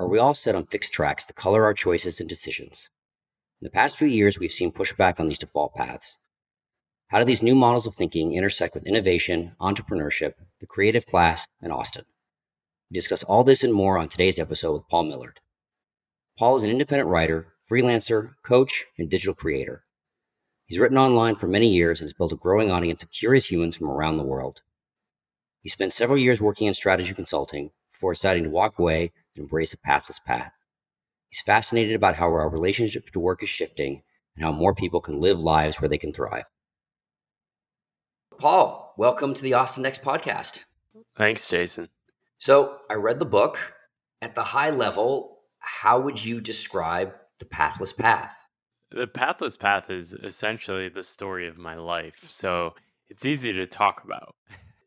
Are we all set on fixed tracks that color our choices and decisions? In the past few years, we've seen pushback on these default paths. How do these new models of thinking intersect with innovation, entrepreneurship, the creative class, and Austin? We discuss all this and more on today's episode with Paul Millerd. Paul is an independent writer, freelancer, coach, and digital creator. He's written online for many years and has built a growing audience of curious humans from around the world. He spent several years working in strategy consulting before deciding to walk away and embrace a pathless path. He's fascinated about how our relationship to work is shifting and how more people can live lives where they can thrive. Paul, welcome to the Austin Next podcast. Thanks, Jason. So I read the book. At the high level, how would you describe The Pathless Path? The Pathless Path is essentially the story of my life, so it's easy to talk about.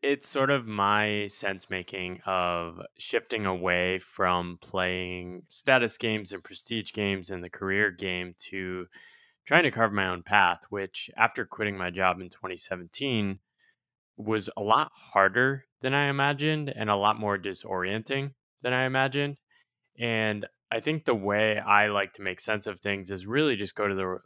It's sort of my sense-making of shifting away from playing status games and prestige games and the career game to trying to carve my own path, which after quitting my job in 2017 was a lot harder than I imagined and a lot more disorienting than I imagined. And I think the way I like to make sense of things is really just go to the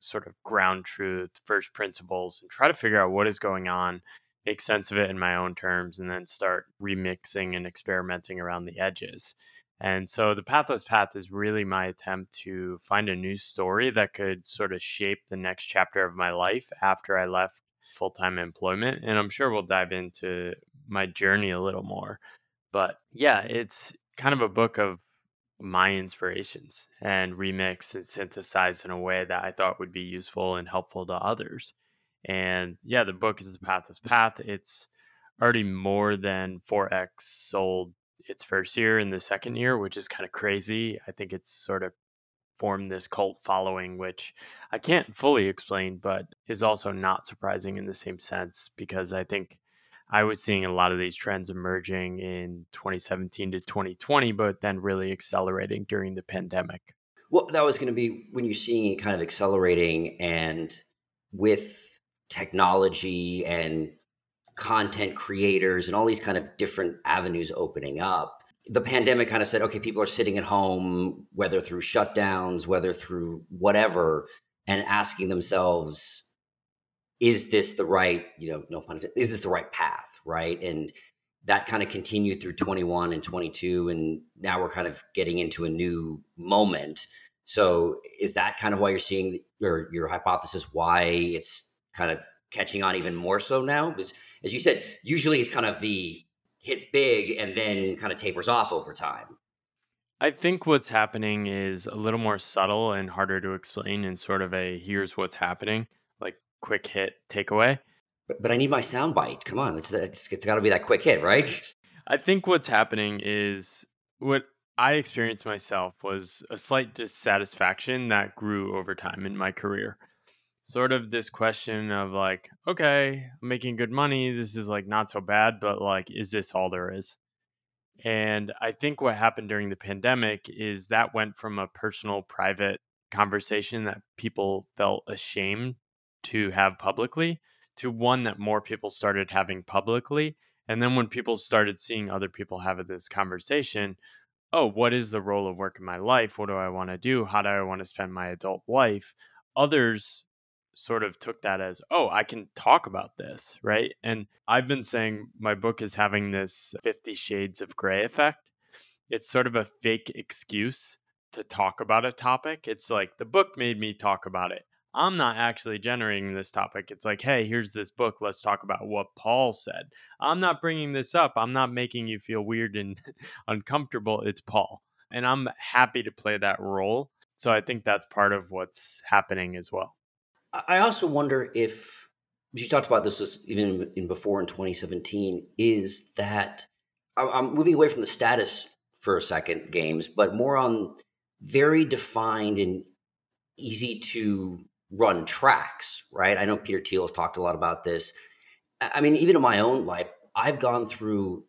sort of ground truth, first principles, and try to figure out what is going on, make sense of it in my own terms, and then start remixing and experimenting around the edges. And so The Pathless Path is really my attempt to find a new story that could sort of shape the next chapter of my life after I left full-time employment. And I'm sure we'll dive into my journey a little more. But yeah, it's kind of a book of my inspirations and remixed and synthesized in a way that I thought would be useful and helpful to others. And yeah, the book is The Pathless Path. It's already more than 4x sold its first year and the second year, which is kind of crazy. I think it's sort of formed this cult following, which I can't fully explain, but is also not surprising in the same sense, because I think I was seeing a lot of these trends emerging in 2017 to 2020, but then really accelerating during the pandemic. Well, that was going to be when you're seeing it kind of accelerating, and with technology and content creators and all these kind of different avenues opening up. The pandemic kind of said, okay, people are sitting at home, whether through shutdowns, whether through whatever, and asking themselves, is this the right, no pun intended, is this the right path, right? And that kind of continued through 21 and 22, and now we're kind of getting into a new moment. So is that kind of why you're seeing, or your hypothesis, why it's kind of catching on even more so now? Because as you said, usually it's kind of the hits big and then kind of tapers off over time. I think what's happening is a little more subtle and harder to explain, and sort of a here's what's happening, like quick hit takeaway. But I need my soundbite. Come on, it's got to be that quick hit, right? I think what's happening is what I experienced myself was a slight dissatisfaction that grew over time in my career. Sort of this question of like, okay, I'm making good money. This is like not so bad, but like, is this all there is? And I think what happened during the pandemic is that went from a personal, private conversation that people felt ashamed to have publicly to one that more people started having publicly. And then when people started seeing other people have this conversation, oh, what is the role of work in my life? What do I want to do? How do I want to spend my adult life? Others sort of took that as, oh, I can talk about this, right? And I've been saying my book is having this 50 Shades of Grey effect. It's sort of a fake excuse to talk about a topic. It's like, the book made me talk about it. I'm not actually generating this topic. It's like, hey, here's this book. Let's talk about what Paul said. I'm not bringing this up. I'm not making you feel weird and uncomfortable. It's Paul. And I'm happy to play that role. So I think that's part of what's happening as well. I also wonder if, you talked about this was even in before in 2017, is that I'm moving away from the status for a second games, but more on very defined and easy to run tracks, right? I know Peter Thiel has talked a lot about this. I mean, even in my own life, I've gone through,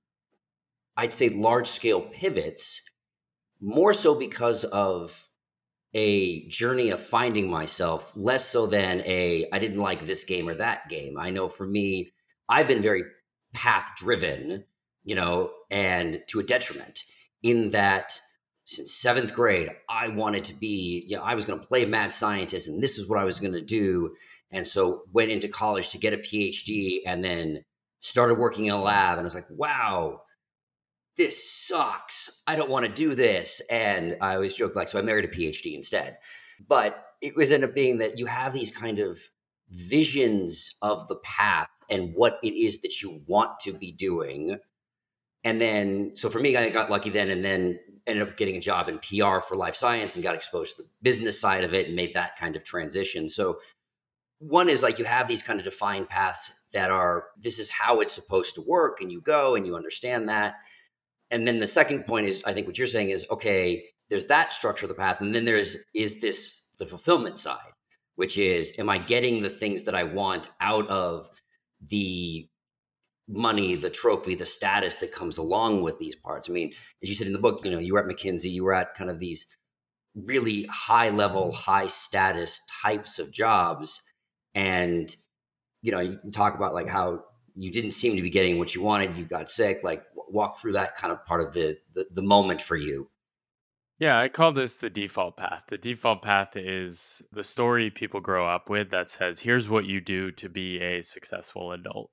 I'd say, large scale pivots, more so because of a journey of finding myself, less so than I didn't like this game or that game. I know for me, I've been very path driven, and to a detriment in that since seventh grade, I wanted to be, I was going to play mad scientist and this is what I was going to do. And so went into college to get a PhD and then started working in a lab. And I was like, wow, this sucks. I don't want to do this. And I always joke, so I married a PhD instead. But it was ended up being that you have these kind of visions of the path and what it is that you want to be doing. And then, so for me, I got lucky then, and then ended up getting a job in PR for life science and got exposed to the business side of it and made that kind of transition. So one is you have these kind of defined paths that are, this is how it's supposed to work, and you go and you understand that. And then the second point is, I think what you're saying is, okay, there's that structure of the path. And then is this the fulfillment side, which is, am I getting the things that I want out of the money, the trophy, the status that comes along with these parts? I mean, as you said in the book, you were at McKinsey, you were at kind of these really high level, high status types of jobs. And, you can talk about how you didn't seem to be getting what you wanted. You got sick, walk through that kind of part of the moment for you. Yeah, I call this the default path. The default path is the story people grow up with that says, here's what you do to be a successful adult.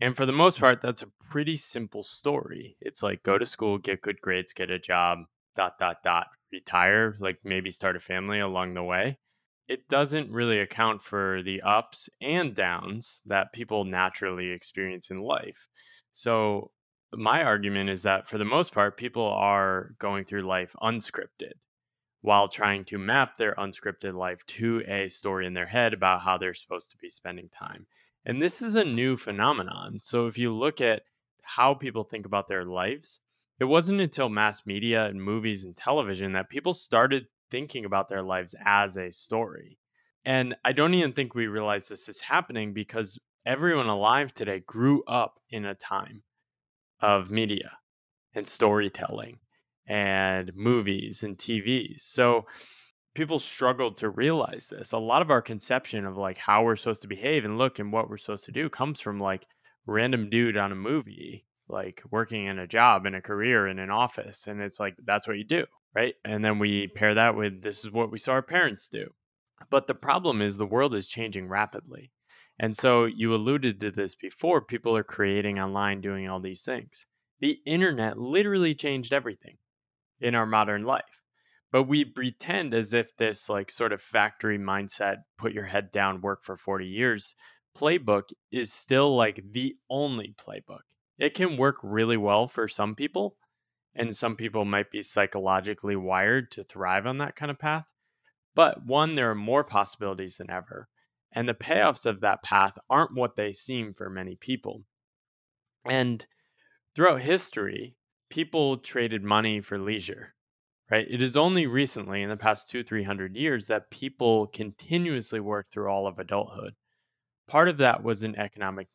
And for the most part, that's a pretty simple story. It's go to school, get good grades, get a job, ... retire, maybe start a family along the way. It doesn't really account for the ups and downs that people naturally experience in life. So my argument is that for the most part, people are going through life unscripted while trying to map their unscripted life to a story in their head about how they're supposed to be spending time. And this is a new phenomenon. So if you look at how people think about their lives, it wasn't until mass media and movies and television that people started thinking about their lives as a story. And I don't even think we realize this is happening because everyone alive today grew up in a time of media and storytelling and movies and TV. So people struggled to realize this. A lot of our conception of how we're supposed to behave and look and what we're supposed to do comes from random dude on a movie, working in a job, in a career, in an office. And it's that's what you do. Right? And then we pair that with this is what we saw our parents do. But the problem is the world is changing rapidly. And so you alluded to this before. People are creating online, doing all these things. The internet literally changed everything in our modern life. But we pretend as if this sort of factory mindset, put your head down, work for 40 years playbook is still the only playbook. It can work really well for some people. And some people might be psychologically wired to thrive on that kind of path. But one, there are more possibilities than ever. And the payoffs of that path aren't what they seem for many people. And throughout history, people traded money for leisure, right? It is only recently in the past 200-300 years that people continuously worked through all of adulthood. Part of that was an economic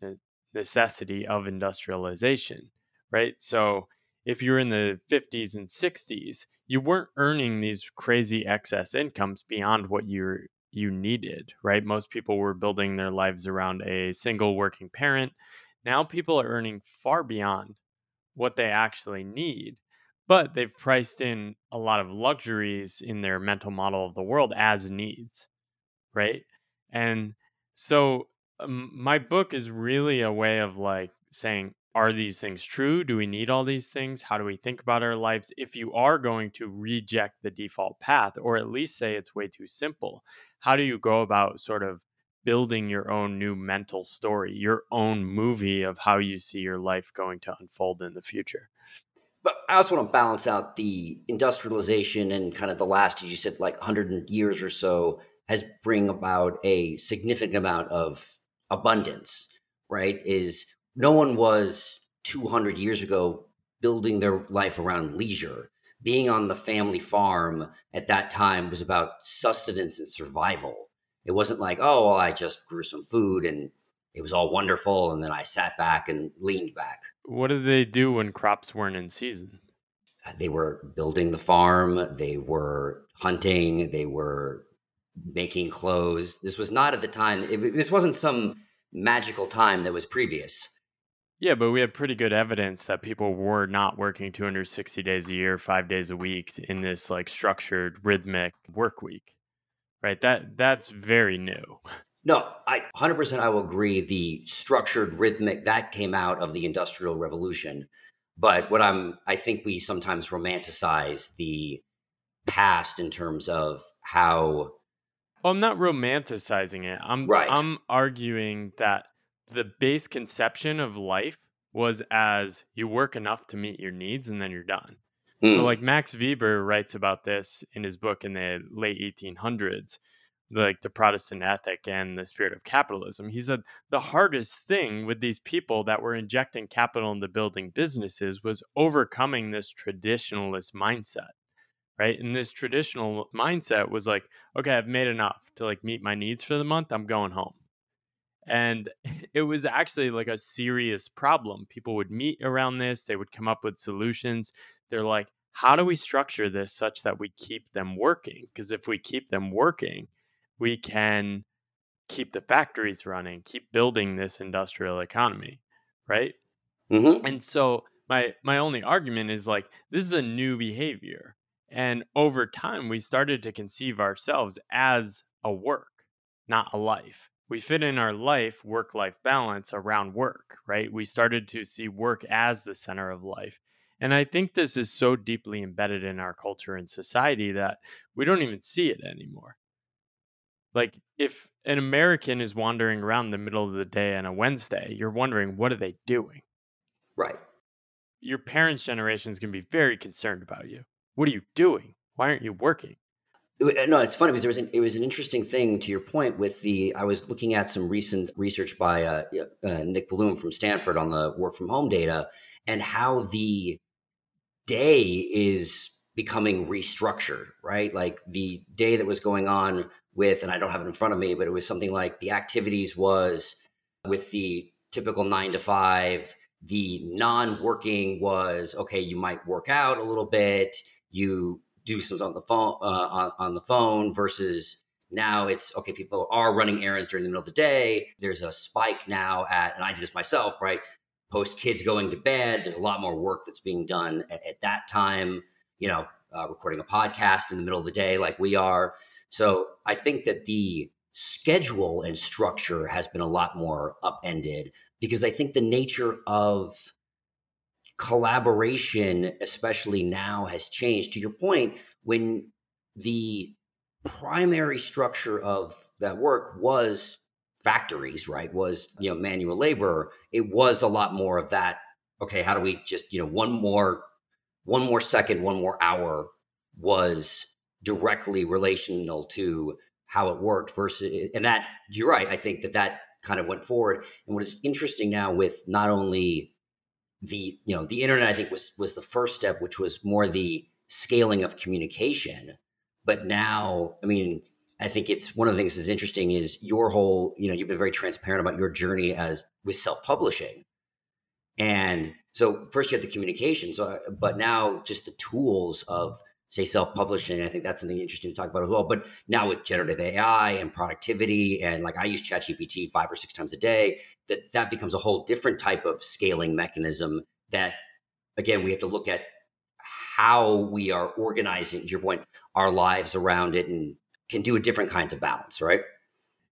necessity of industrialization, right? So if you're in the 50s and 60s, you weren't earning these crazy excess incomes beyond what you needed, right? Most people were building their lives around a single working parent. Now people are earning far beyond what they actually need, but they've priced in a lot of luxuries in their mental model of the world as needs, right? And so my book is really a way of saying, are these things true? Do we need all these things? How do we think about our lives? If you are going to reject the default path, or at least say it's way too simple, how do you go about sort of building your own new mental story, your own movie of how you see your life going to unfold in the future? But I also want to balance out the industrialization and kind of the last, as you said, 100 years or so has bring about a significant amount of abundance, right? No one was 200 years ago building their life around leisure. being on the family farm at that time was about sustenance and survival. It wasn't like, oh, well, I just grew some food and it was all wonderful, and then I sat back and leaned back. What did they do when crops weren't in season? They were building the farm. They were hunting. They were making clothes. This was not at the time. This wasn't some magical time that was previous. Yeah, but we have pretty good evidence that people were not working 260 days a year, 5 days a week in this like structured, rhythmic work week, right? That's very new. No, I 100% I will agree. The structured, rhythmic, that came out of the Industrial Revolution. But what I think we sometimes romanticize the past in terms of how. Well, I'm not romanticizing it. I'm arguing that the base conception of life was as you work enough to meet your needs and then you're done. Mm. So like Max Weber writes about this in his book in the late 1800s, like The Protestant Ethic and the Spirit of Capitalism. He said the hardest thing with these people that were injecting capital into building businesses was overcoming this traditionalist mindset, right? And this traditional mindset was like, okay, I've made enough to like meet my needs for the month. I'm going home. And it was actually like a serious problem. People would meet around this. They would come up with solutions. They're like, how do we structure this such that we keep them working? Because if we keep them working, we can keep the factories running, keep building this industrial economy, right? Mm-hmm. And so my only argument is like, this is a new behavior. And over time, we started to conceive ourselves as a work, not a life. We fit in our life, work-life balance around work, right? We started to see work as the center of life. And I think this is so deeply embedded in our culture and society that we don't even see it anymore. Like if an American is wandering around the middle of the day on a Wednesday, you're wondering, what are they doing? Right. Your parents' generation is going to be very concerned about you. What are you doing? Why aren't you working? No, it's funny because it was an interesting thing to your point with the, I was looking at some recent research by Nick Bloom from Stanford on the work from home data and how the day is becoming restructured, right? Like the day that was going on with, and I don't have it in front of me, but it was something like the activities was with the typical 9 to 5, the non-working was, okay, you might work out a little bit, you do things on the phone versus now it's, okay, people are running errands during the middle of the day. There's a spike now at, and I do this myself, right? Post kids going to bed, there's a lot more work that's being done at that time, recording a podcast in the middle of the day like we are. So I think that the schedule and structure has been a lot more upended because I think the nature of collaboration, especially now, has changed. To your point, when the primary structure of that work was factories, right? Was, manual labor. It was a lot more of that. Okay, how do we just, one more second, one more hour was directly relational to how it worked versus, and that, you're right. I think that kind of went forward. And what is interesting now with not only the the internet, I think was the first step, which was more the scaling of communication. But now, I mean, I think it's one of the things that's interesting is your whole, you've been very transparent about your journey with self-publishing. And so first you have the communication, but now just the tools of say self-publishing, I think that's something interesting to talk about as well. But now with generative AI and productivity, and like I use ChatGPT 5 or 6 times a day, that becomes a whole different type of scaling mechanism that, again, we have to look at how we are organizing, to your point, our lives around it and can do a different kinds of balance, right?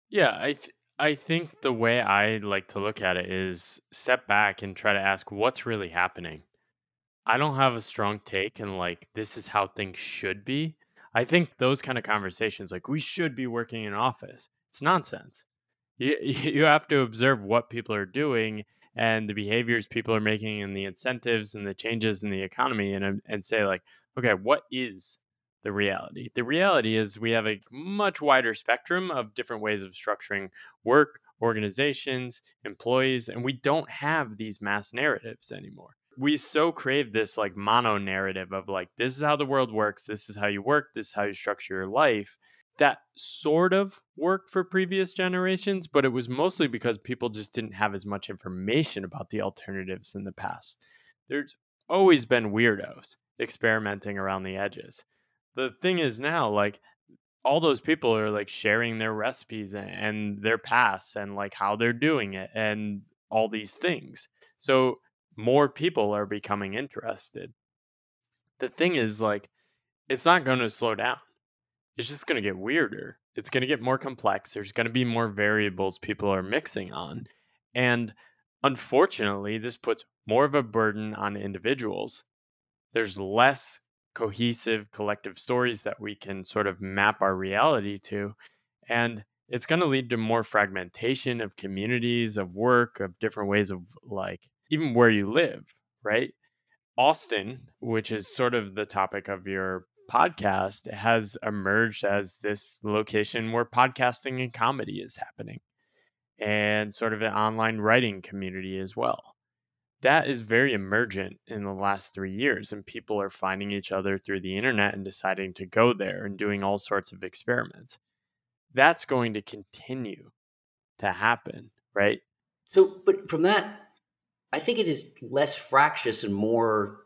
Yeah, I think the way I like to look at it is step back and try to ask what's really happening. I don't have a strong take and like, this is how things should be. I think those kind of conversations, like we should be working in an office. It's nonsense. You have to observe what people are doing and the behaviors people are making and the incentives and the changes in the economy and say like, okay, what is the reality? The reality is we have a much wider spectrum of different ways of structuring work, organizations, employees, and we don't have these mass narratives anymore. we so crave this like mono narrative of like, this is how the world works. This is how you work. This is how you structure your life. That sort of worked for previous generations, but it was mostly because people just didn't have as much information about the alternatives in the past. There's always been weirdos experimenting around the edges. The thing is now, like, all those people are like sharing their recipes and their paths and like how they're doing it and all these things. So more people are becoming interested. The thing is, like, it's not going to slow down. It's just going to get weirder. It's going to get more complex. There's going to be more variables people are mixing on. And unfortunately, this puts more of a burden on individuals. There's less cohesive collective stories that we can sort of map our reality to. And it's going to lead to more fragmentation of communities, of work, of different ways of like, even where you live, right? Austin, which is sort of the topic of your podcast, has emerged as this location where podcasting and comedy is happening and sort of an online writing community as well. That is very emergent in the last 3 years, and people are finding each other through the internet and deciding to go there and doing all sorts of experiments. That's going to continue to happen, right? So, but from that, I think it is less fractious and more,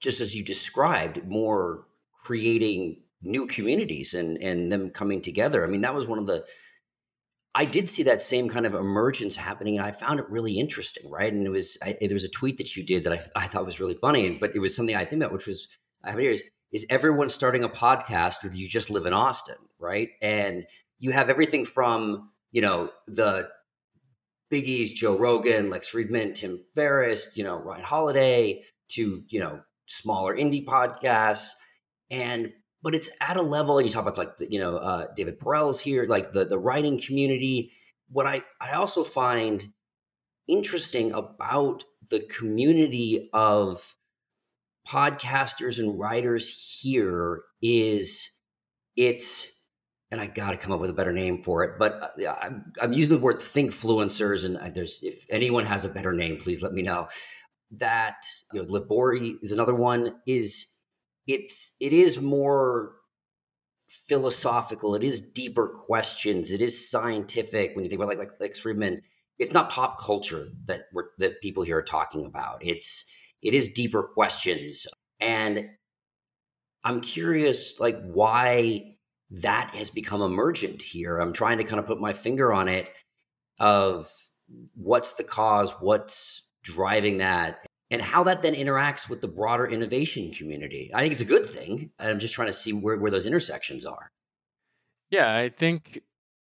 just as you described, more creating new communities and them coming together. I mean, that was one of the, I did see that same kind of emergence happening, and I found it really interesting, right? And it was, there was a tweet that you did that I thought was really funny, but it was something I think about, which was, I have here is everyone starting a podcast, or do you just live in Austin, right? And you have everything from, you know, the biggies, Joe Rogan, Lex Friedman, Tim Ferriss, you know, Ryan Holiday, to, you know, smaller indie podcasts. And, but it's at a level, and you talk about like, the, you know, David Perell's here, like the writing community. What I also find interesting about the community of podcasters and writers here is it's, and I got to come up with a better name for it, but I'm using the word thinkfluencers, and there's, if anyone has a better name, please let me know. That, you know, Libori is another one, is, It is more philosophical. It is deeper questions. It is scientific. When you think about like Lex Friedman, it's not pop culture that that people here are talking about. It is deeper questions, and I'm curious, like, why that has become emergent here. I'm trying to kind of put my finger on it of what's the cause, what's driving that. And how that then interacts with the broader innovation community. I think it's a good thing. I'm just trying to see where those intersections are. Yeah, I think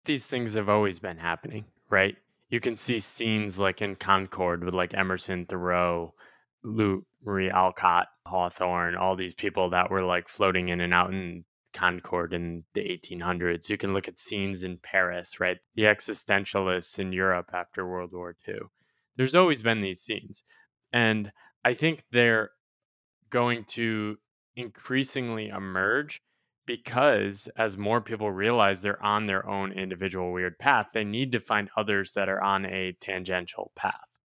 these things have always been happening, right? You can see scenes like in Concord with like Emerson, Thoreau, Louisa May Alcott, Hawthorne, all these people that were like floating in and out in Concord in the 1800s. You can look at scenes in Paris, right? The existentialists in Europe after World War II. There's always been these scenes. And I think they're going to increasingly emerge because as more people realize they're on their own individual weird path, they need to find others that are on a tangential path,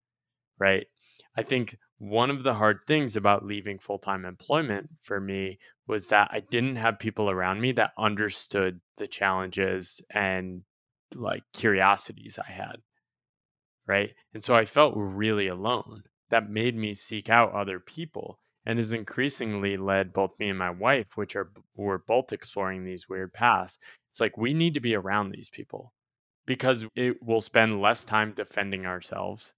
right? I think one of the hard things about leaving full-time employment for me was that I didn't have people around me that understood the challenges and like curiosities I had, right? And so I felt really alone. That made me seek out other people and has increasingly led both me and my wife, which are, we're both exploring these weird paths. It's like, we need to be around these people because it will spend less time defending ourselves.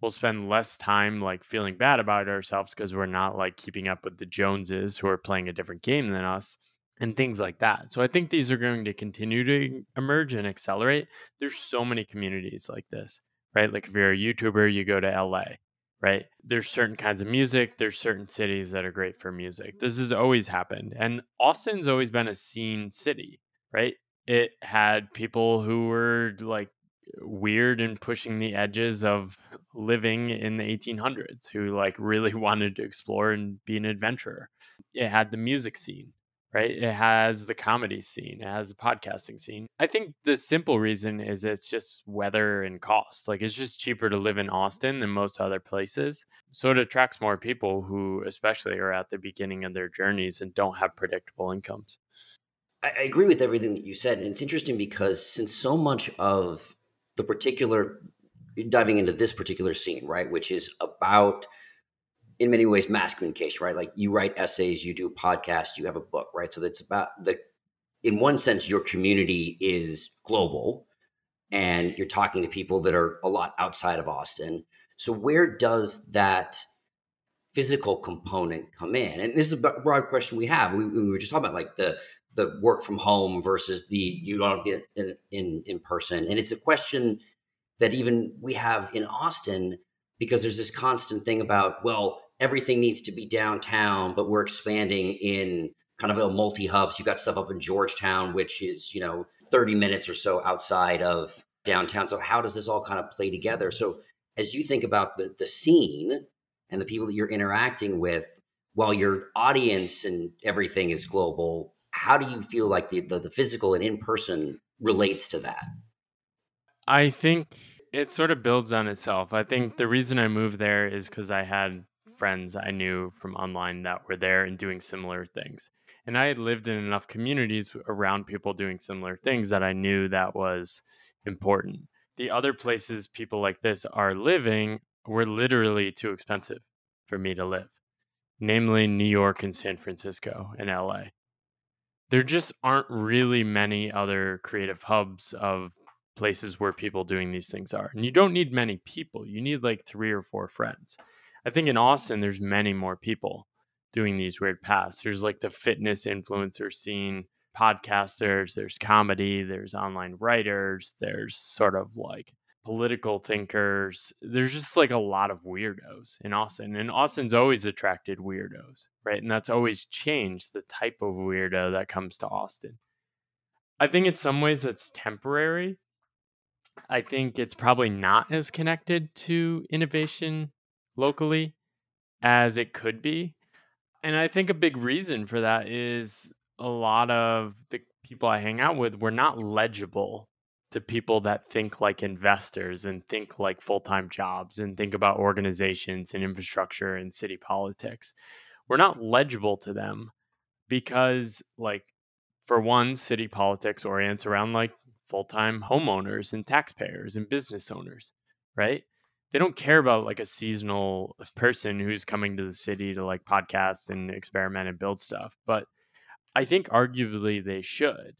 We'll spend less time like feeling bad about ourselves because we're not like keeping up with the Joneses who are playing a different game than us and things like that. So I think these are going to continue to emerge and accelerate. There's so many communities like this, right? Like if you're a YouTuber, you go to LA. Right? There's certain kinds of music. There's certain cities that are great for music. This has always happened. And Austin's always been a scene city, right? It had people who were like weird and pushing the edges of living in the 1800s who like really wanted to explore and be an adventurer. It had the music scene, right? It has the comedy scene, it has the podcasting scene. I think the simple reason is it's just weather and cost. Like, it's just cheaper to live in Austin than most other places. So it attracts more people who especially are at the beginning of their journeys and don't have predictable incomes. I agree with everything that you said. And it's interesting because since so much of the particular, diving into this particular scene, right, which is about, in many ways, mass communication, right? Like, you write essays, you do podcasts, you have a book, right? So that's about the, in one sense, your community is global and you're talking to people that are a lot outside of Austin. So where does that physical component come in? And this is a broad question we have. We were just talking about like the work from home versus the, you don't get in person. And it's a question that even we have in Austin because there's this constant thing about, well, everything needs to be downtown, but we're expanding in kind of a multi-hub. So you've got stuff up in Georgetown, which is, 30 minutes or so outside of downtown. So how does this all kind of play together? So as you think about the scene and the people that you're interacting with, while your audience and everything is global, how do you feel like the physical and in-person relates to that? I think it sort of builds on itself. I think the reason I moved there is because I had friends I knew from online that were there and doing similar things. And I had lived in enough communities around people doing similar things that I knew that was important. The other places people like this are living were literally too expensive for me to live, namely New York and San Francisco and LA. There just aren't really many other creative hubs of places where people doing these things are. And you don't need many people. You need like 3 or 4 friends. I think in Austin, there's many more people doing these weird paths. There's like the fitness influencer scene, podcasters, there's comedy, there's online writers, there's sort of like political thinkers. There's just like a lot of weirdos in Austin. And Austin's always attracted weirdos, right? And that's always changed the type of weirdo that comes to Austin. I think in some ways that's temporary. I think it's probably not as connected to innovation locally as it could be. And I think a big reason for that is a lot of the people I hang out with were not legible to people that think like investors and think like full-time jobs and think about organizations and infrastructure and city politics. We're not legible to them because, like, for one, city politics orients around like full-time homeowners and taxpayers and business owners, right? They don't care about like a seasonal person who's coming to the city to like podcast and experiment and build stuff. But I think arguably they should.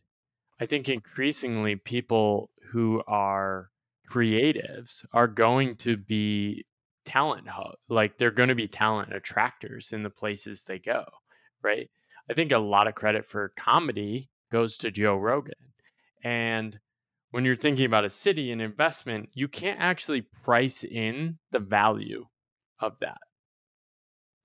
I think increasingly people who are creatives are going to be talent hub, like they're going to be talent attractors in the places they go, right? I think a lot of credit for comedy goes to Joe Rogan. And when you're thinking about a city and investment, you can't actually price in the value of that,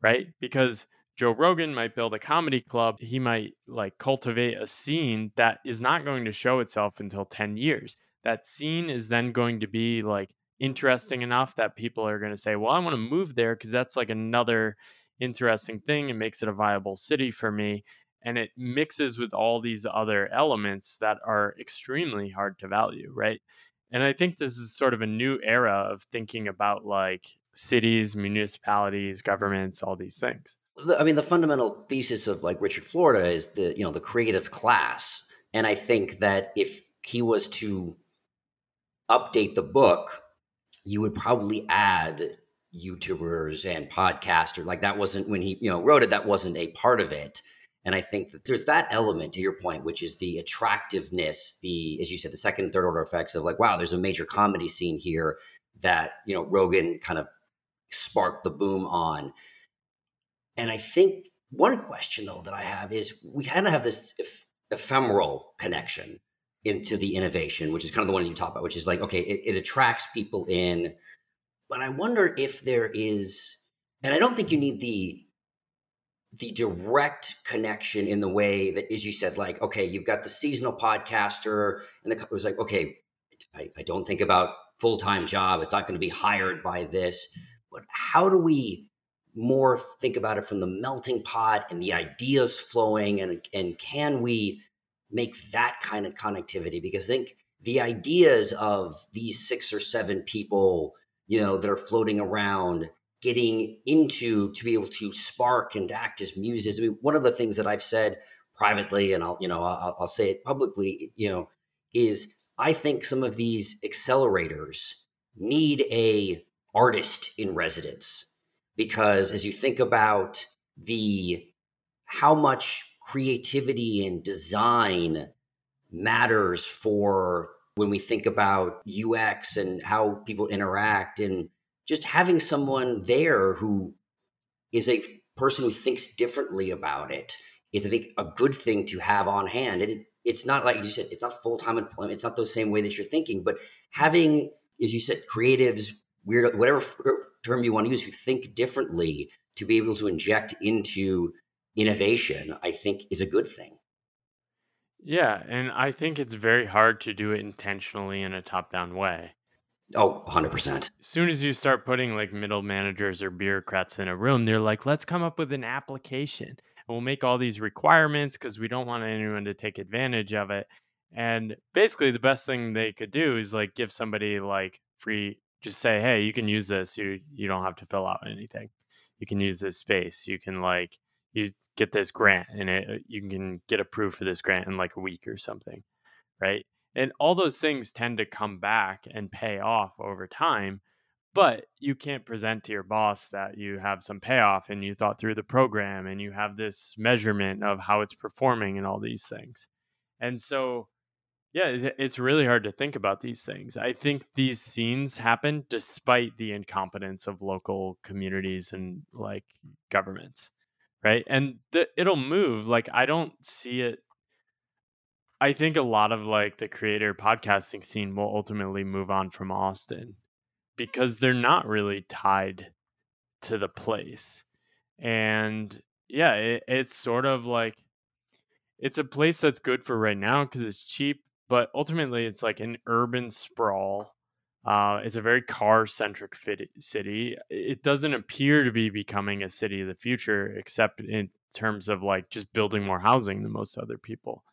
right? Because Joe Rogan might build a comedy club. He might like cultivate a scene that is not going to show itself until 10 years. That scene is then going to be like interesting enough that people are going to say, well, I want to move there because that's like another interesting thing and makes it a viable city for me. And it mixes with all these other elements that are extremely hard to value, right? And I think this is sort of a new era of thinking about like cities, municipalities, governments, all these things. I mean, the fundamental thesis of like Richard Florida is the, the creative class. And I think that if he was to update the book, you would probably add YouTubers and podcasters. Like that wasn't when he, wrote it, that wasn't a part of it. And I think that there's that element to your point, which is the attractiveness, as you said, the second and third order effects of like, wow, there's a major comedy scene here that, Rogan kind of sparked the boom on. And I think one question though that I have is we kind of have this ephemeral connection into the innovation, which is kind of the one you talk about, which is like, okay, it attracts people in, but I wonder if there is, and I don't think you need the direct connection in the way that, as you said, like, okay, you've got the seasonal podcaster and it was like, okay, I don't think about full-time job. It's not going to be hired by this, but how do we more think about it from the melting pot and the ideas flowing, and can we make that kind of connectivity? Because I think the ideas of these 6 or 7 people, you know, that are floating around, getting into to be able to spark and to act as muses. I mean, one of the things that I've said privately, and I'll say it publicly, you know, is I think some of these accelerators need a artist in residence, because as you think about the how much creativity and design matters for when we think about UX and how people interact, and just having someone there who is a person who thinks differently about it is, I think, a good thing to have on hand. And it's not, like you said, it's not full-time employment. It's not the same way that you're thinking, but having, as you said, creatives, weird, whatever term you want to use, who think differently to be able to inject into innovation, I think is a good thing. Yeah. And I think it's very hard to do it intentionally in a top-down way. Oh, 100%. As soon as you start putting like middle managers or bureaucrats in a room, they're like, let's come up with an application and we'll make all these requirements because we don't want anyone to take advantage of it. And basically the best thing they could do is like give somebody like free, just say, hey, you can use this. You don't have to fill out anything. You can use this space. You can like, you get this grant and you can get approved for this grant in like a week or something, right? And all those things tend to come back and pay off over time, but you can't present to your boss that you have some payoff and you thought through the program and you have this measurement of how it's performing and all these things. And so, yeah, it's really hard to think about these things. I think these scenes happen despite the incompetence of local communities and like governments. Right. And it'll move. Like, I don't see it. I think a lot of like the creator podcasting scene will ultimately move on from Austin because they're not really tied to the place. And yeah, it's sort of like it's a place that's good for right now because it's cheap. But ultimately, it's like an urban sprawl. It's a very car-centric city. It doesn't appear to be becoming a city of the future, except in terms of like just building more housing than most other people.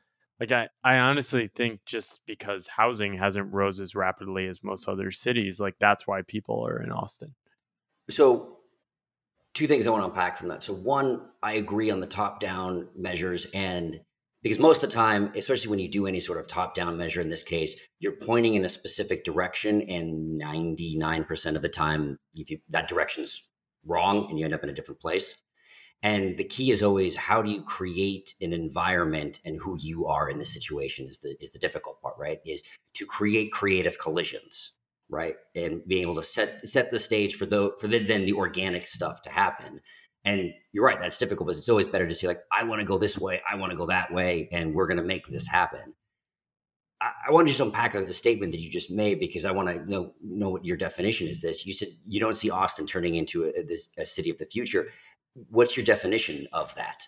Like I honestly think just because housing hasn't rose as rapidly as most other cities, like that's why people are in Austin. So 2 things I want to unpack from that. So 1, I agree on the top-down measures, and because most of the time, especially when you do any sort of top-down measure in this case, you're pointing in a specific direction, and 99% of the time, that direction's wrong and you end up in a different place. And the key is always, how do you create an environment, and who you are in this situation is the difficult part, right? Is to create creative collisions, right? And being able to set the stage for then the organic stuff to happen. And you're right, that's difficult, but it's always better to say, like, I want to go this way, I want to go that way, and we're going to make this happen. I want to just unpack a statement that you just made, because I want to know what your definition is this. You said you don't see Austin turning into a city of the future. What's your definition of that?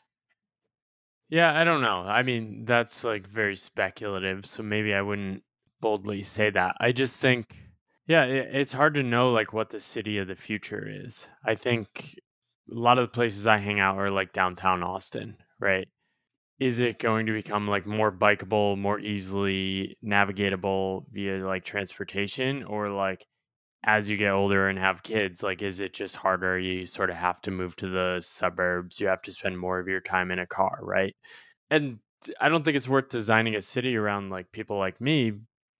Yeah, I don't know. I mean, that's like very speculative, so maybe I wouldn't boldly say that. I just think, yeah, it's hard to know like what the city of the future is. I think a lot of the places I hang out are like downtown Austin, right? Is it going to become like more bikeable, more easily navigatable via like transportation, or like as you get older and have kids, like is it just harder? You sort of have to move to the suburbs. You have to spend more of your time in a car, right? And I don't think it's worth designing a city around like people like me,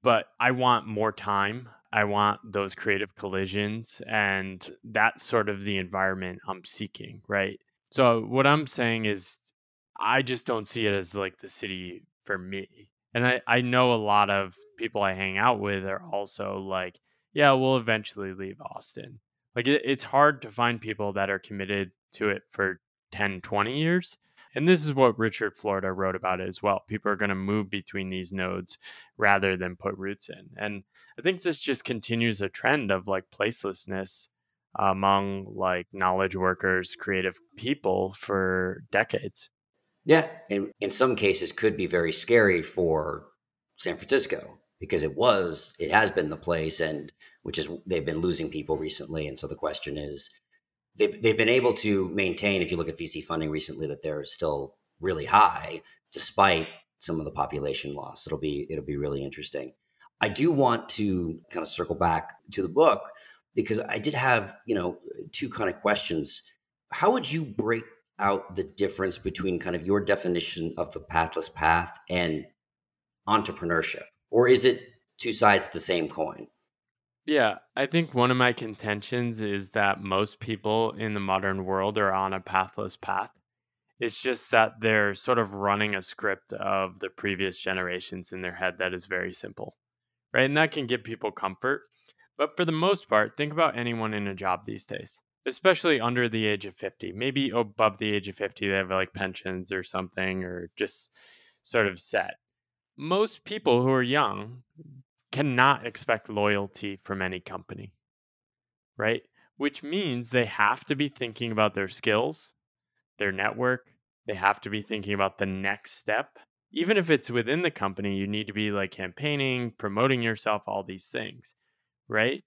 but I want more time. I want those creative collisions, and that's sort of the environment I'm seeking, right? So what I'm saying is I just don't see it as like the city for me. And I know a lot of people I hang out with are also like, yeah, we'll eventually leave Austin. Like it's hard to find people that are committed to it for 10, 20 years. And this is what Richard Florida wrote about it as well. People are going to move between these nodes rather than put roots in. And I think this just continues a trend of like placelessness among like knowledge workers, creative people for decades. Yeah. And in some cases could be very scary for San Francisco, because it has been the place, and which is they've been losing people recently. And so the question is, they've been able to maintain, if you look at VC funding recently, that they're still really high despite some of the population loss. It'll be really interesting. I do want to kind of circle back to the book because I did have, two kind of questions. How would you break out the difference between kind of your definition of the pathless path and entrepreneurship? Or is it two sides of the same coin? Yeah, I think one of my contentions is that most people in the modern world are on a pathless path. It's just that they're sort of running a script of the previous generations in their head that is very simple, right? And that can give people comfort. But for the most part, think about anyone in a job these days, especially under the age of 50, maybe above the age of 50, they have like pensions or something or just sort of set. Most people who are young cannot expect loyalty from any company, right? Which means they have to be thinking about their skills, their network. They have to be thinking about the next step. Even if it's within the company, you need to be like campaigning, promoting yourself, all these things, right?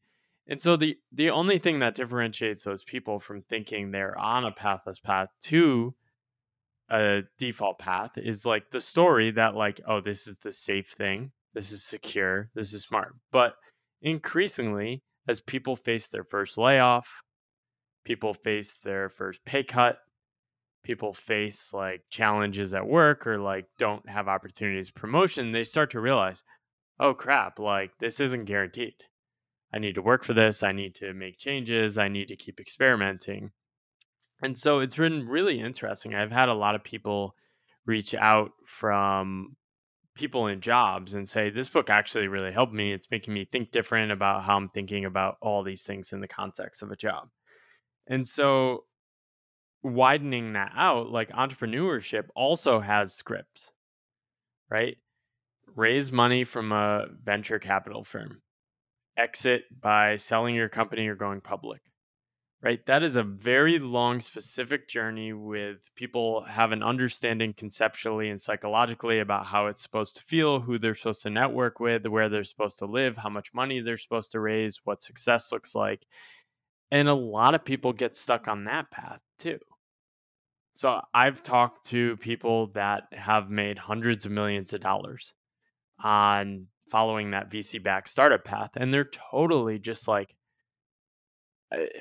And so the only thing that differentiates those people from thinking they're on a pathless path to a default path is like the story that like, oh, this is the safe thing. This is secure. This is smart. But increasingly, as people face their first layoff, people face their first pay cut, people face like challenges at work or like don't have opportunities for promotion, they start to realize, oh crap, like this isn't guaranteed. I need to work for this. I need to make changes. I need to keep experimenting. And so it's been really interesting. I've had a lot of people reach out from people in jobs and say, this book actually really helped me. It's making me think different about how I'm thinking about all these things in the context of a job. And so widening that out, like entrepreneurship also has scripts, right? Raise money from a venture capital firm. Exit by selling your company or going public, right? That is a very long, specific journey with people have an understanding conceptually and psychologically about how it's supposed to feel, who they're supposed to network with, where they're supposed to live, how much money they're supposed to raise, what success looks like. And a lot of people get stuck on that path too. So I've talked to people that have made hundreds of millions of dollars on following that VC-backed startup path. And they're totally just like, I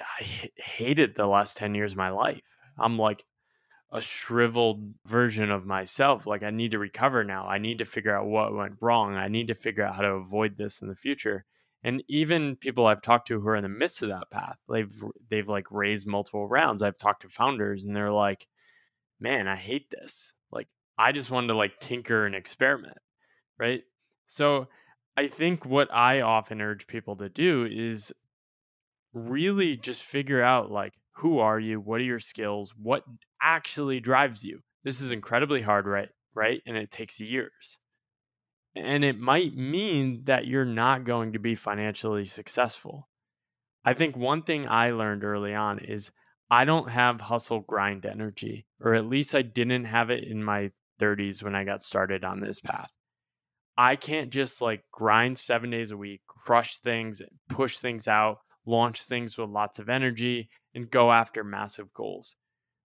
hated the last 10 years of my life. I'm like a shriveled version of myself. Like I need to recover now. I need to figure out what went wrong. I need to figure out how to avoid this in the future. And even people I've talked to who are in the midst of that path, they've like raised multiple rounds. I've talked to founders and they're like, man, I hate this. Like I just wanted to like tinker and experiment, right? So I think what I often urge people to do is really just figure out like, who are you? What are your skills? What actually drives you? This is incredibly hard, right? And it takes years. And it might mean that you're not going to be financially successful. I think one thing I learned early on is I don't have hustle grind energy, or at least I didn't have it in my 30s when I got started on this path. I can't just like grind 7 days a week, crush things, push things out, launch things with lots of energy, and go after massive goals.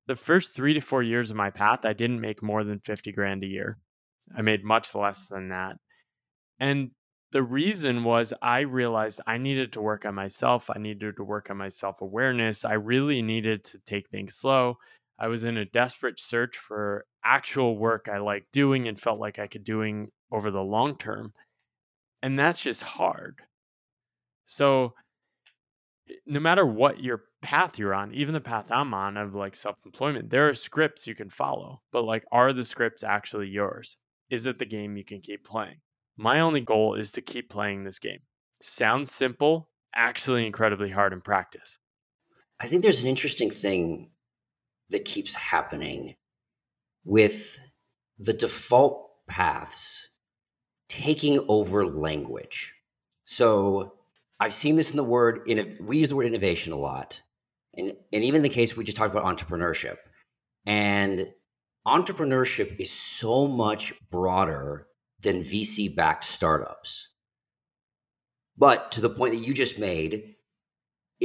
The first 3 to 4 years of my path, I didn't make more than 50 grand a year. I made much less than that. And the reason was I realized I needed to work on myself. I needed to work on my self-awareness. I really needed to take things slow. I was in a desperate search for actual work I liked doing and felt like I could doing over the long term. And that's just hard. So no matter what your path you're on, even the path I'm on of like self-employment, there are scripts you can follow, but like, are the scripts actually yours? Is it the game you can keep playing? My only goal is to keep playing this game. Sounds simple, actually incredibly hard in practice. I think there's an interesting thing that keeps happening with the default paths taking over language. So I've seen this in the word, we use the word innovation a lot. And even in the case, we just talked about entrepreneurship. And entrepreneurship is so much broader than VC-backed startups. But to the point that you just made,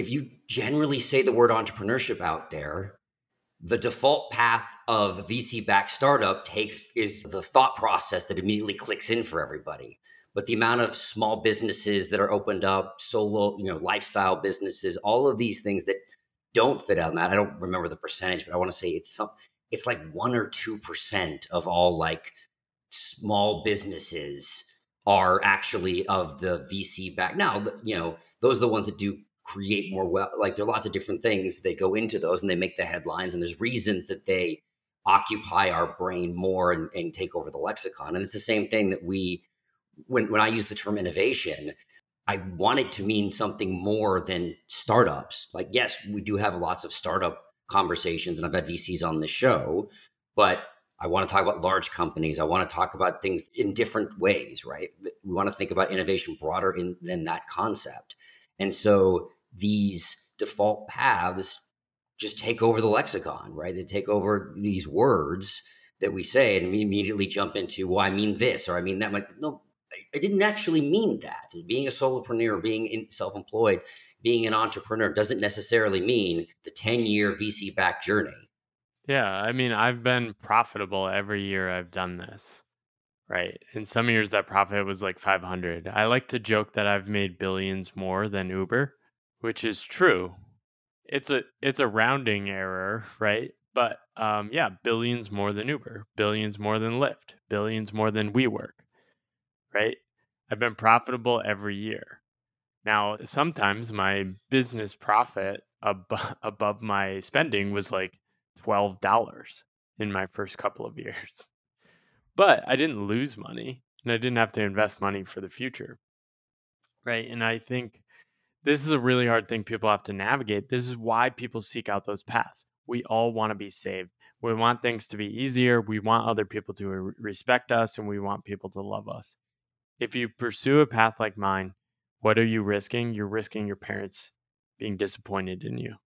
if you generally say the word entrepreneurship out there, the default path of VC-backed startup takes is the thought process that immediately clicks in for everybody. But the amount of small businesses that are opened up, solo, lifestyle businesses, all of these things that don't fit on that. I don't remember the percentage, but I want to say it's like 1 or 2% of all like small businesses are actually of the VC back. Now, those are the ones that do create more wealth. Like there are lots of different things that go into those and they make the headlines and there's reasons that they occupy our brain more and take over the lexicon. And it's the same thing that when I use the term innovation, I want it to mean something more than startups. Like, yes, we do have lots of startup conversations and I've had VCs on the show, but I want to talk about large companies. I want to talk about things in different ways, right? We want to think about innovation broader than that concept. And so these default paths just take over the lexicon, right? They take over these words that we say and we immediately jump into, well, I mean this, or I mean that. I'm like, no, I didn't actually mean that. Being a solopreneur, being self-employed, being an entrepreneur doesn't necessarily mean the 10-year VC-backed journey. Yeah, I mean, I've been profitable every year I've done this, right? And some years that profit was like 500. I like to joke that I've made billions more than Uber, which is true. It's a rounding error, right? But billions more than Uber, billions more than Lyft, billions more than WeWork. Right? I've been profitable every year. Now, sometimes my business profit above my spending was like $12 in my first couple of years. But I didn't lose money and I didn't have to invest money for the future. Right? And I think this is a really hard thing people have to navigate. This is why people seek out those paths. We all want to be saved. We want things to be easier. We want other people to respect us and we want people to love us. If you pursue a path like mine, what are you risking? You're risking your parents being disappointed in you.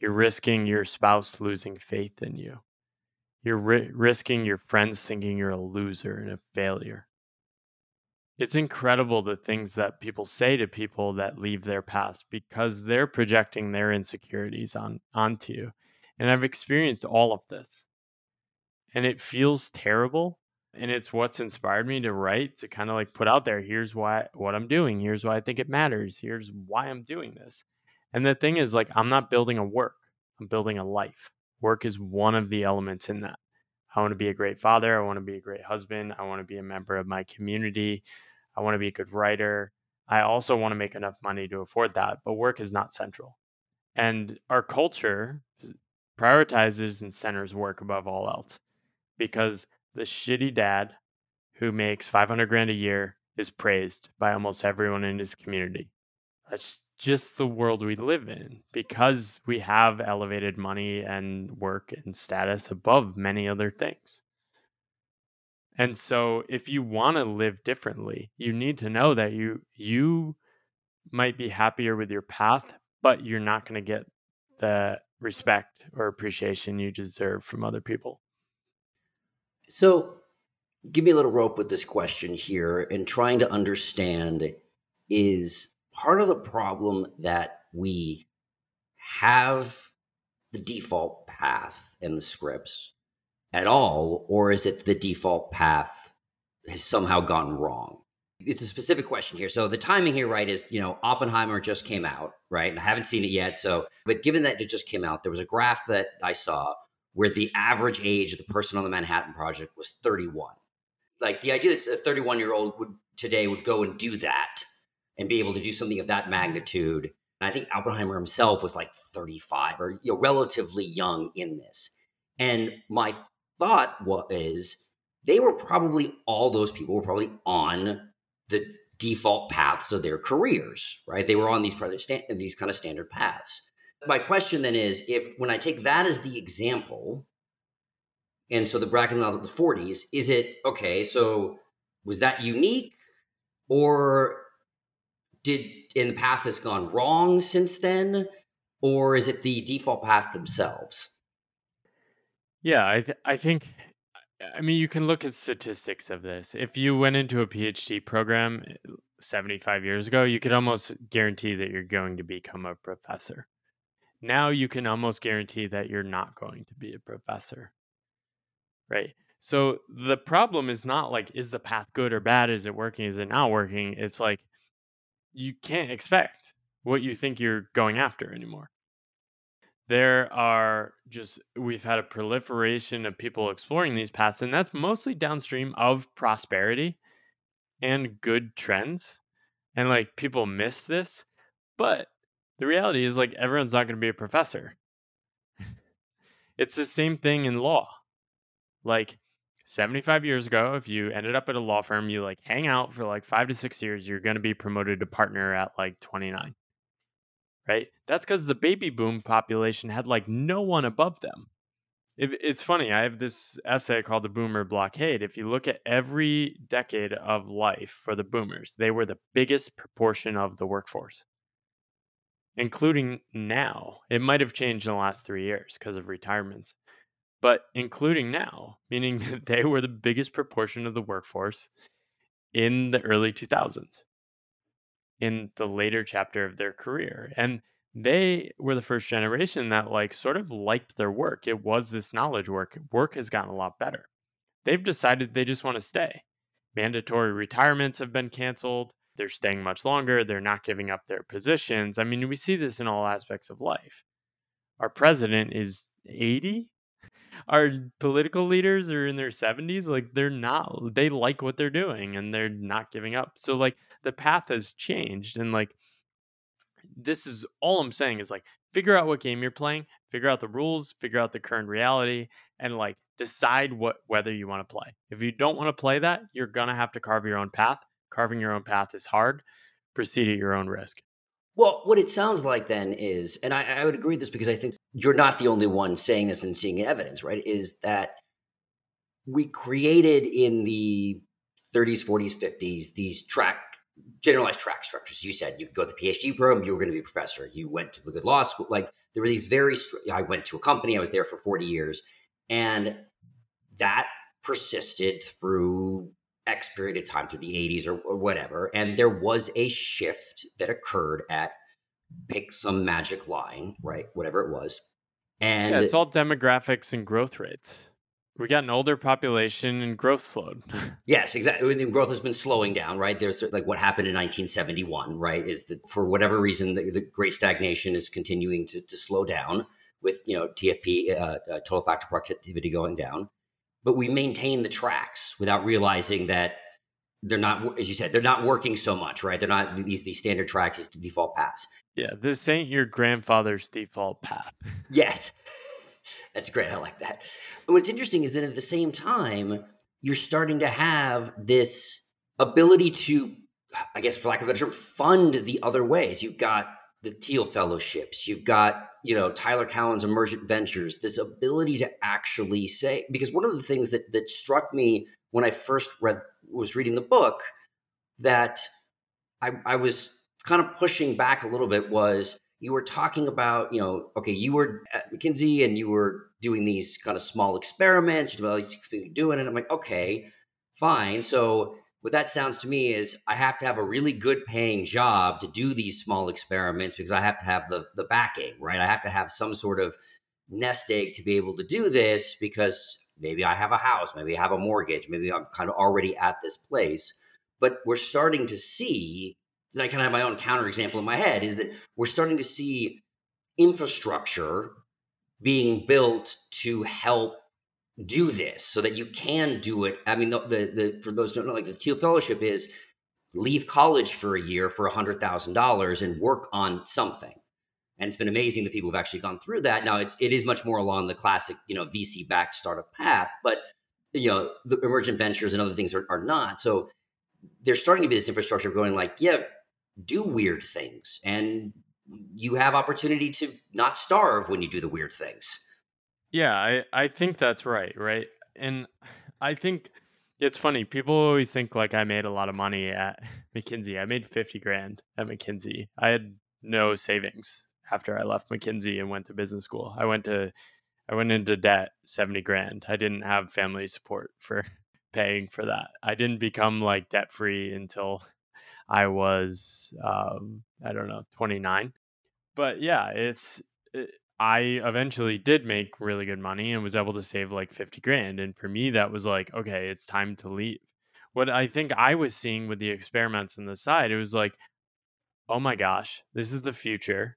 You're risking your spouse losing faith in you. You're risking your friends thinking you're a loser and a failure. It's incredible the things that people say to people that leave their past because they're projecting their insecurities onto you. And I've experienced all of this. And it feels terrible. And it's what's inspired me to write, to kind of like put out there, here's why what I'm doing. Here's why I think it matters. Here's why I'm doing this. And the thing is, like, I'm not building a work. I'm building a life. Work is one of the elements in that. I want to be a great father. I want to be a great husband. I want to be a member of my community. I want to be a good writer. I also want to make enough money to afford that. But work is not central. And our culture prioritizes and centers work above all else because the shitty dad who makes $500,000 a year is praised by almost everyone in his community. That's just the world we live in because we have elevated money and work and status above many other things. And so if you want to live differently, you need to know that you might be happier with your path, but you're not going to get the respect or appreciation you deserve from other people. So give me a little rope with this question here and trying to understand, is part of the problem that we have the default path in the scripts at all, or is it the default path has somehow gone wrong? It's a specific question here. So the timing here, right, is, Oppenheimer just came out, right? And I haven't seen it yet. But given that it just came out, there was a graph that I saw where the average age of the person on the Manhattan Project was 31. Like the idea that a 31-year-old would go and do that and be able to do something of that magnitude. And I think Oppenheimer himself was like 35 or relatively young in this. And my thought is those people were probably on the default paths of their careers, right? They were on these kind of standard paths. My question then is, when I take that as the example, and so the bracket out of the 40s, is it, okay, so was that unique or and the path has gone wrong since then? Or is it the default path themselves? Yeah, I think... I mean, you can look at statistics of this. If you went into a PhD program, 75 years ago, you could almost guarantee that you're going to become a professor. Now you can almost guarantee that you're not going to be a professor, right? So the problem is not like, is the path good or bad? Is it working? Is it not working? It's like, you can't expect what you think you're going after anymore. There are just, we've had a proliferation of people exploring these paths, and that's mostly downstream of prosperity and good trends. And like, people miss this, but the reality is like, everyone's not going to be a professor. It's the same thing in law. Like 75 years ago, if you ended up at a law firm, you like hang out for like 5 to 6 years, you're going to be promoted to partner at like 29. Right? That's because the baby boom population had like no one above them. It's funny. I have this essay called The Boomer Blockade. If you look at every decade of life for the boomers, they were the biggest proportion of the workforce, including now. It might have changed in the last 3 years because of retirements, but including now, meaning that they were the biggest proportion of the workforce in the early 2000s. In the later chapter of their career. And they were the first generation that like sort of liked their work. It was this knowledge work. Work has gotten a lot better. They've decided they just want to stay. Mandatory retirements have been canceled. They're staying much longer. They're not giving up their positions. I mean, we see this in all aspects of life. Our president is 80. Our political leaders are in their 70s. Like, they're not, they like what they're doing and they're not giving up. So like the path has changed. And like, this is all I'm saying is like, figure out what game you're playing, figure out the rules, figure out the current reality, and like decide whether you want to play. If you don't want to play that, you're going to have to carve your own path. Carving your own path is hard. Proceed at your own risk. Well, what it sounds like then is, and I would agree with this because I think you're not the only one saying this and seeing evidence, right? Is that we created in the 30s, 40s, 50s, these generalized track structures. You said you could go to the PhD program, you were going to be a professor. You went to the good law school. Like there were these very, I went to a company, I was there for 40 years. And that persisted through X period of time, through the 80s or whatever. And there was a shift that occurred at pick some magic line, right? Whatever it was. And yeah, it's all demographics and growth rates. We got an older population and growth slowed. Yes, exactly. The growth has been slowing down, right? There's like what happened in 1971, right? Is that for whatever reason, the great stagnation is continuing to slow down with, you know, TFP, total factor productivity going down. But we maintain the tracks without realizing that they're not, as you said, they're not working so much, right? They're not these standard tracks, is the default paths. Yeah, this ain't your grandfather's default path. Yes, that's great. I like that. But what's interesting is that at the same time, you're starting to have this ability to, I guess, for lack of a better term, fund the other ways. You've got the Thiel Fellowships. You've got, you know, Tyler Cowen's Emergent Ventures, this ability to actually say, because one of the things that struck me when I first was reading the book that I was kind of pushing back a little bit was you were talking about, you know, okay, you were at McKinsey and you were doing these kind of small experiments, you were doing it. And I'm like, okay, fine. So what that sounds to me is I have to have a really good paying job to do these small experiments because I have to have the backing, right? I have to have some sort of nest egg to be able to do this because maybe I have a house, maybe I have a mortgage, maybe I'm kind of already at this place. But we're starting to see, and I kind of have my own counterexample in my head, is that we're starting to see infrastructure being built to help do this so that you can do it. I mean, the for those who don't know, like the Thiel Fellowship is leave college for a year for $100,000 and work on something. And it's been amazing that people have actually gone through that. Now it is much more along the classic, you know, VC-backed startup path, but you know, the emergent ventures and other things are not. So there's starting to be this infrastructure of going like, yeah, do weird things. And you have opportunity to not starve when you do the weird things. Yeah, I think that's right, right? And I think it's funny. People always think like I made a lot of money at McKinsey. I made $50,000 at McKinsey. I had no savings after I left McKinsey and went to business school. I went into debt, $70,000. I didn't have family support for paying for that. I didn't become like debt free until I was, I don't know, 29. But yeah, I eventually did make really good money and was able to save like 50 grand. And for me, that was like, okay, it's time to leave. What I think I was seeing with the experiments on the side, it was like, oh my gosh, this is the future.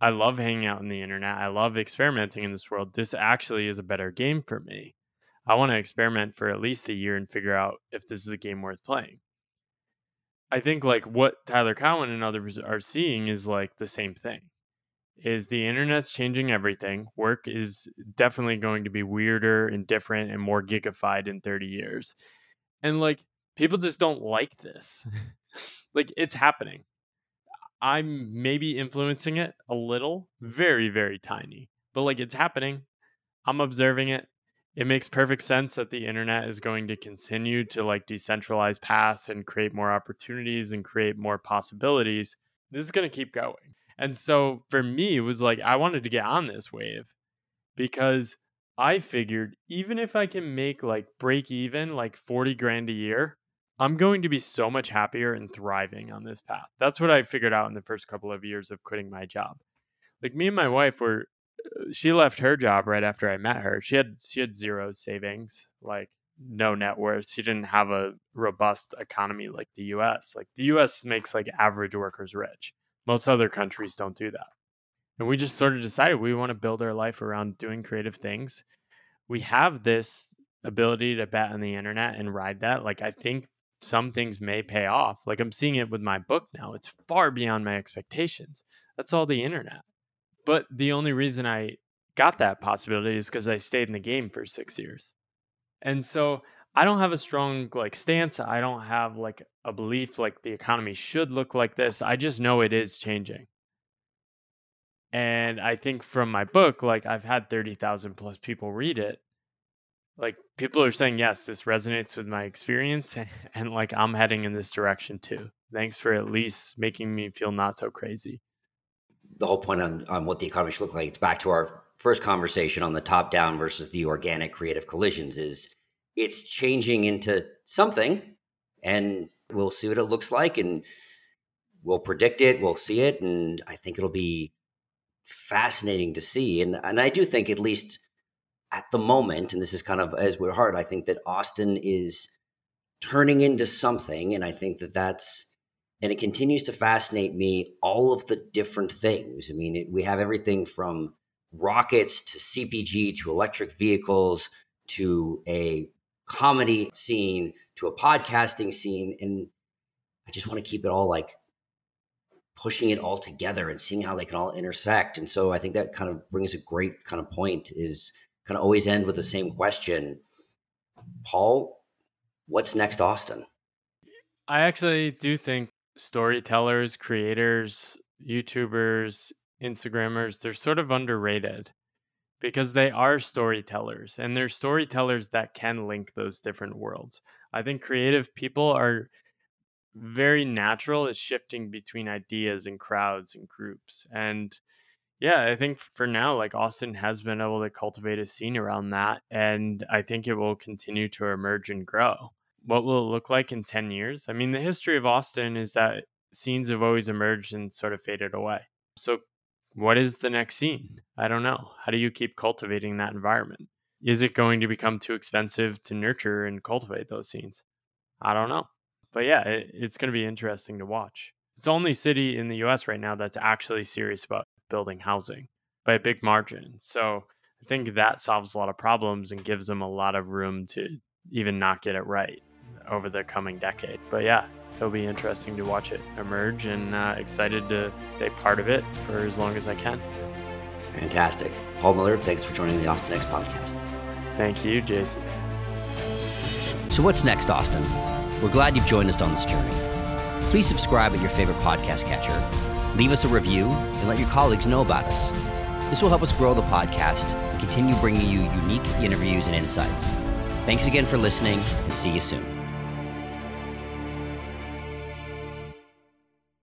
I love hanging out on the internet. I love experimenting in this world. This actually is a better game for me. I want to experiment for at least a year and figure out if this is a game worth playing. I think like what Tyler Cowen and others are seeing is like the same thing. Is the internet's changing everything. Work is definitely going to be weirder and different and more gigified in 30 years. And like people just don't like this. Like it's happening. I'm maybe influencing it a little, very, very tiny, but like it's happening. I'm observing it. It makes perfect sense that the internet is going to continue to like decentralize paths and create more opportunities and create more possibilities. This is going to keep going. And so for me, it was like, I wanted to get on this wave because I figured even if I can make like break even, like 40 grand a year, I'm going to be so much happier and thriving on this path. That's what I figured out in the first couple of years of quitting my job. Like me and my wife were, she left her job right after I met her. She had zero savings, like no net worth. She didn't have a robust economy like the US. Like the US makes like average workers rich. Most other countries don't do that. And we just sort of decided we want to build our life around doing creative things. We have this ability to bet on the internet and ride that. Like I think some things may pay off. Like I'm seeing it with my book now. It's far beyond my expectations. That's all the internet. But the only reason I got that possibility is because I stayed in the game for 6 years. And so I don't have a strong like stance. I don't have like a belief like the economy should look like this. I just know it is changing. And I think from my book, like I've had 30,000 plus people read it. Like people are saying, yes, this resonates with my experience and like I'm heading in this direction too. Thanks for at least making me feel not so crazy. The whole point on what the economy should look like, it's back to our first conversation on the top down versus the organic creative collisions is it's changing into something and we'll see what it looks like and we'll predict it, we'll see it. And I think it'll be fascinating to see. And I do think at least at the moment, and this is kind of as we're hard, I think that Austin is turning into something. And I think that that's, and it continues to fascinate me, all of the different things. I mean, we have everything from rockets to CPG, to electric vehicles, to a comedy scene, to a podcasting scene. And I just want to keep it all like pushing it all together and seeing how they can all intersect. And so I think that kind of brings a great kind of point is, kind of always end with the same question. Paul, what's next, Austin? I actually do think storytellers, creators, YouTubers, Instagrammers, they're sort of underrated because they are storytellers and they're storytellers that can link those different worlds. I think creative people are very natural at shifting between ideas and crowds and groups. And yeah, I think for now, like Austin has been able to cultivate a scene around that. And I think it will continue to emerge and grow. What will it look like in 10 years? I mean, the history of Austin is that scenes have always emerged and sort of faded away. So what is the next scene? I don't know. How do you keep cultivating that environment? Is it going to become too expensive to nurture and cultivate those scenes? I don't know. But yeah, it's going to be interesting to watch. It's the only city in the US right now that's actually serious about building housing by a big margin. So I think that solves a lot of problems and gives them a lot of room to even not get it right over the coming decade. But yeah, it'll be interesting to watch it emerge and excited to stay part of it for as long as I can. Fantastic. Paul Millerd, thanks for joining the Austin Next podcast. Thank you, Jason. So what's next, Austin? We're glad you've joined us on this journey. Please subscribe at your favorite podcast catcher. Leave us a review and let your colleagues know about us. This will help us grow the podcast and continue bringing you unique interviews and insights. Thanks again for listening and see you soon.